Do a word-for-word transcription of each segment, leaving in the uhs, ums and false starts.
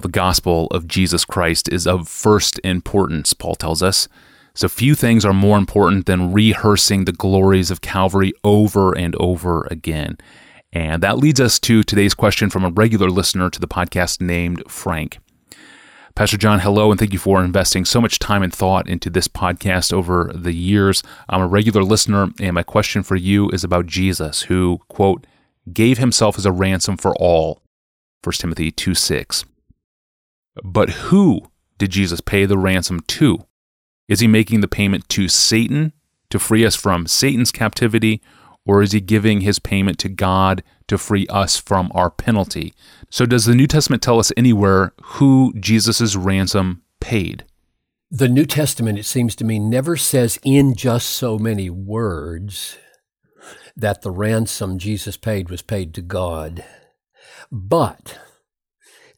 the gospel of Jesus Christ is of first importance, Paul tells us. So few things are more important than rehearsing the glories of Calvary over and over again. And that leads us to today's question from a regular listener to the podcast named Frank. Pastor John, hello, and thank you for investing so much time and thought into this podcast over the years. I'm a regular listener, and my question for you is about Jesus, who, quote, gave himself as a ransom for all, First Timothy two six. But who did Jesus pay the ransom to? Is he making the payment to Satan to free us from Satan's captivity, or is he giving his payment to God to free us from our penalty? So does the New Testament tell us anywhere who Jesus' ransom paid? The New Testament, it seems to me, never says in just so many words that the ransom Jesus paid was paid to God. But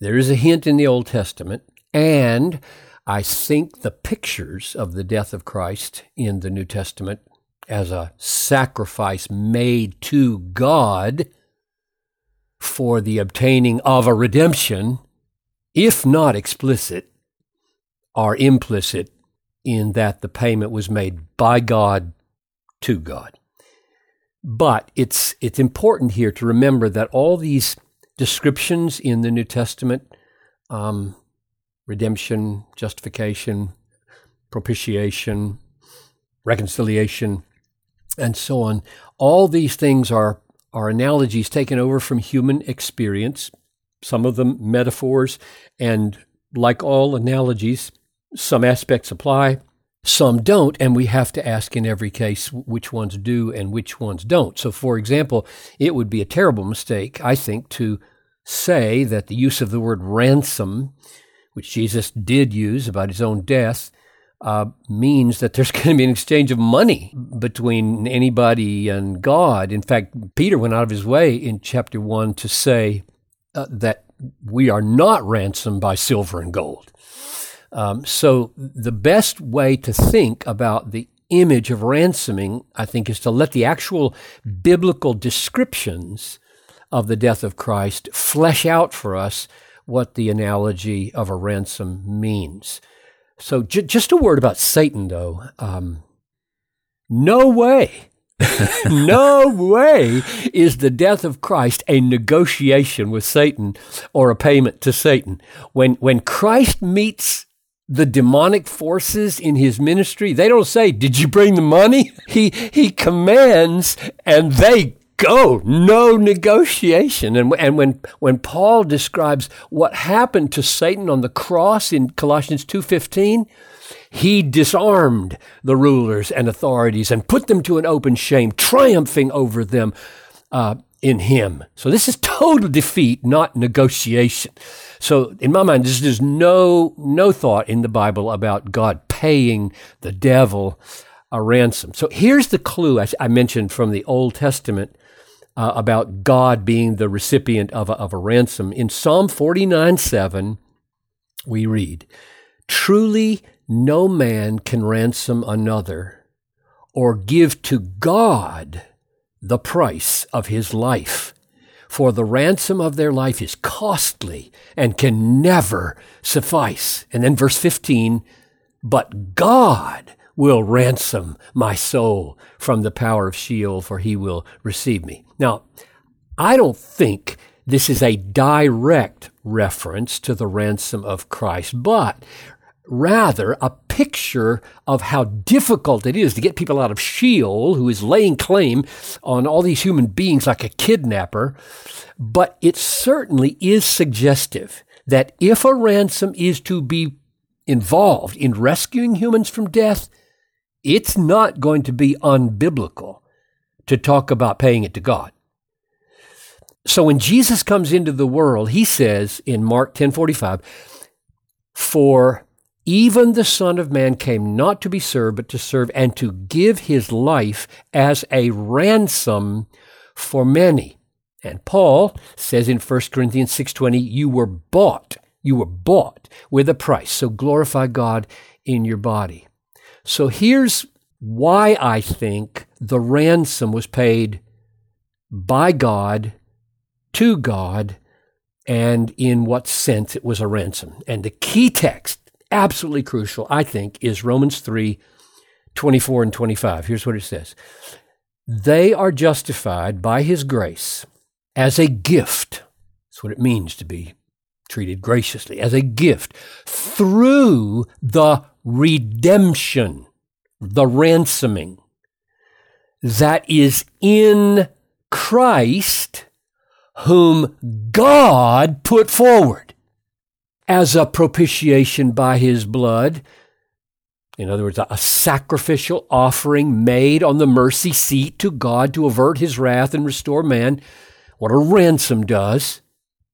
there is a hint in the Old Testament, and I think the pictures of the death of Christ in the New Testament as a sacrifice made to God for the obtaining of a redemption, if not explicit, are implicit in that the payment was made by God to God. But it's it's important here to remember that all these descriptions in the New Testament, um, redemption, justification, propitiation, reconciliation, and so on, all these things are, are analogies taken over from human experience, some of them metaphors, and like all analogies, some aspects apply, some don't, and we have to ask in every case which ones do and which ones don't. So, for example, it would be a terrible mistake, I think, to say that the use of the word ransom, which Jesus did use about his own death, Uh, means that there's going to be an exchange of money between anybody and God. In fact, Peter went out of his way in chapter one to say uh, that we are not ransomed by silver and gold. Um, so the best way to think about the image of ransoming, I think, is to let the actual biblical descriptions of the death of Christ flesh out for us what the analogy of a ransom means. So j- just a word about Satan, though. Um, no way, no way is the death of Christ a negotiation with Satan or a payment to Satan. When when Christ meets the demonic forces in his ministry, they don't say, "Did you bring the money?" He he commands, and they go. No negotiation. And, and when, when Paul describes what happened to Satan on the cross in Colossians two fifteen, he disarmed the rulers and authorities and put them to an open shame, triumphing over them uh, in him. So this is total defeat, not negotiation. So in my mind, there's no, no thought in the Bible about God paying the devil a ransom. So here's the clue I, I mentioned from the Old Testament Uh, about God being the recipient of a, of a ransom. In Psalm forty-nine seven, we read, "Truly no man can ransom another or give to God the price of his life, for the ransom of their life is costly and can never suffice." And then verse fifteen, "But God will ransom my soul from the power of Sheol, for he will receive me." Now, I don't think this is a direct reference to the ransom of Christ, but rather a picture of how difficult it is to get people out of Sheol, who is laying claim on all these human beings like a kidnapper. But it certainly is suggestive that if a ransom is to be involved in rescuing humans from death, it's not going to be unbiblical to talk about paying it to God. So when Jesus comes into the world, he says in Mark ten forty-five, "For even the Son of Man came not to be served, but to serve and to give his life as a ransom for many." And Paul says in First Corinthians six twenty, "You were bought, you were bought with a price, so glorify God in your body." So here's why I think the ransom was paid by God to God, and in what sense it was a ransom. And the key text, absolutely crucial, I think, is Romans three, twenty-four and twenty-five. Here's what it says. They are justified by his grace as a gift. That's what it means to be treated graciously, as a gift, through the redemption, the ransoming that is in Christ, whom God put forward as a propitiation by his blood. In other words, a sacrificial offering made on the mercy seat to God to avert his wrath and restore man. What a ransom does,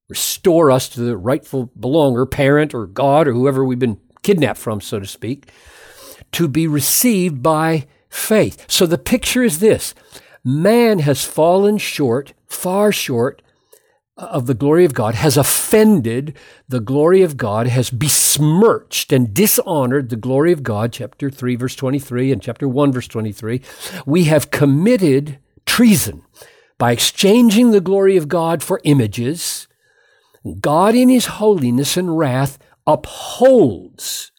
restore us to the rightful belonger, parent or God or whoever we've been kidnapped from, so to speak, to be received by faith. So the picture is this. Man has fallen short, far short of the glory of God, has offended the glory of God, has besmirched and dishonored the glory of God, chapter three, verse twenty-three, and chapter one, verse twenty-three. We have committed treason by exchanging the glory of God for images. God in his holiness and wrath upholds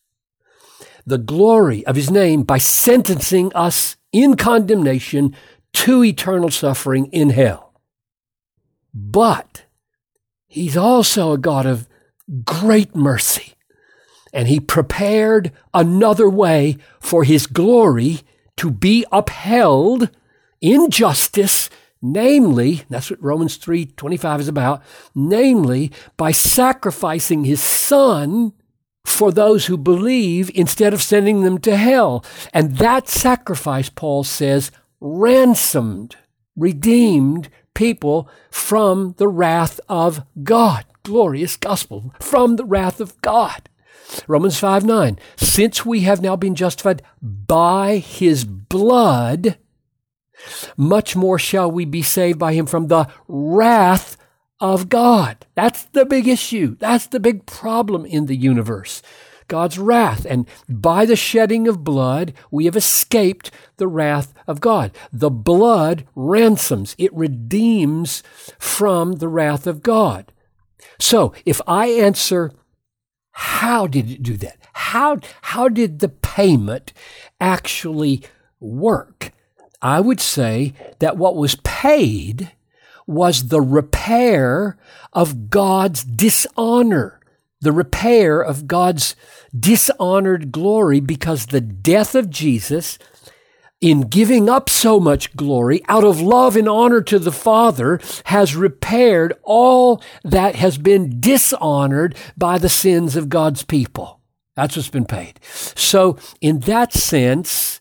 the glory of his name by sentencing us in condemnation to eternal suffering in hell. But he's also a God of great mercy, and he prepared another way for his glory to be upheld in justice, namely, that's what Romans three twenty-five is about, namely by sacrificing his son for those who believe instead of sending them to hell. And that sacrifice, Paul says, ransomed, redeemed people from the wrath of God. Glorious gospel, from the wrath of God. Romans five nine, since we have now been justified by his blood, much more shall we be saved by him from the wrath of God. That's the big issue. That's the big problem in the universe. God's wrath. And by the shedding of blood, we have escaped the wrath of God. The blood ransoms. It redeems from the wrath of God. So if I answer, how did it do that? How, how did the payment actually work? I would say that what was paid was the repair of God's dishonor. The repair of God's dishonored glory, because the death of Jesus, in giving up so much glory out of love and honor to the Father, has repaired all that has been dishonored by the sins of God's people. That's what's been paid. So in that sense,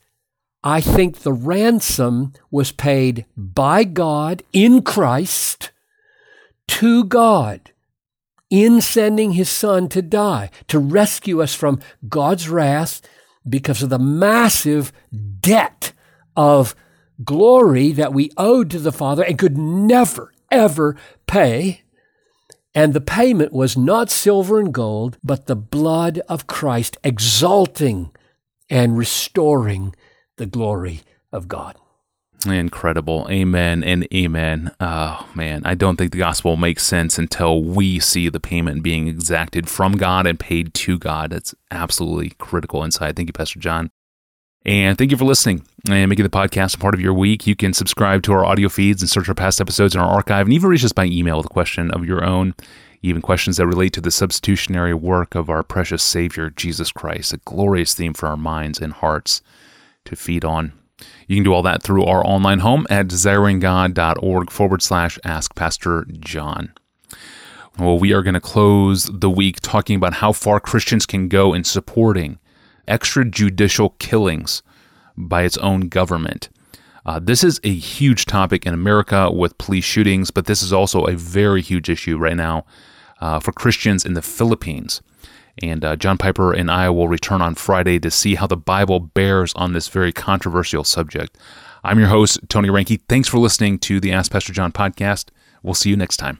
I think the ransom was paid by God in Christ to God, in sending his son to die, to rescue us from God's wrath because of the massive debt of glory that we owed to the Father and could never, ever pay. And the payment was not silver and gold, but the blood of Christ, exalting and restoring the glory of God. Incredible. Amen and amen. Oh, man. I don't think the gospel makes sense until we see the payment being exacted from God and paid to God. That's absolutely critical insight. Thank you, Pastor John. And thank you for listening and making the podcast a part of your week. You can subscribe to our audio feeds and search our past episodes in our archive, and even reach us by email with a question of your own, even questions that relate to the substitutionary work of our precious Savior, Jesus Christ, a glorious theme for our minds and hearts to feed on. You can do all that through our online home at desiringgod.org forward slash ask Pastor John. Well, we are going to close the week talking about how far Christians can go in supporting extrajudicial killings by its own government. Uh, this is a huge topic in America with police shootings, but this is also a very huge issue right now uh, for Christians in the Philippines. And uh, John Piper and I will return on Friday to see how the Bible bears on this very controversial subject. I'm your host, Tony Reinke. Thanks for listening to the Ask Pastor John podcast. We'll see you next time.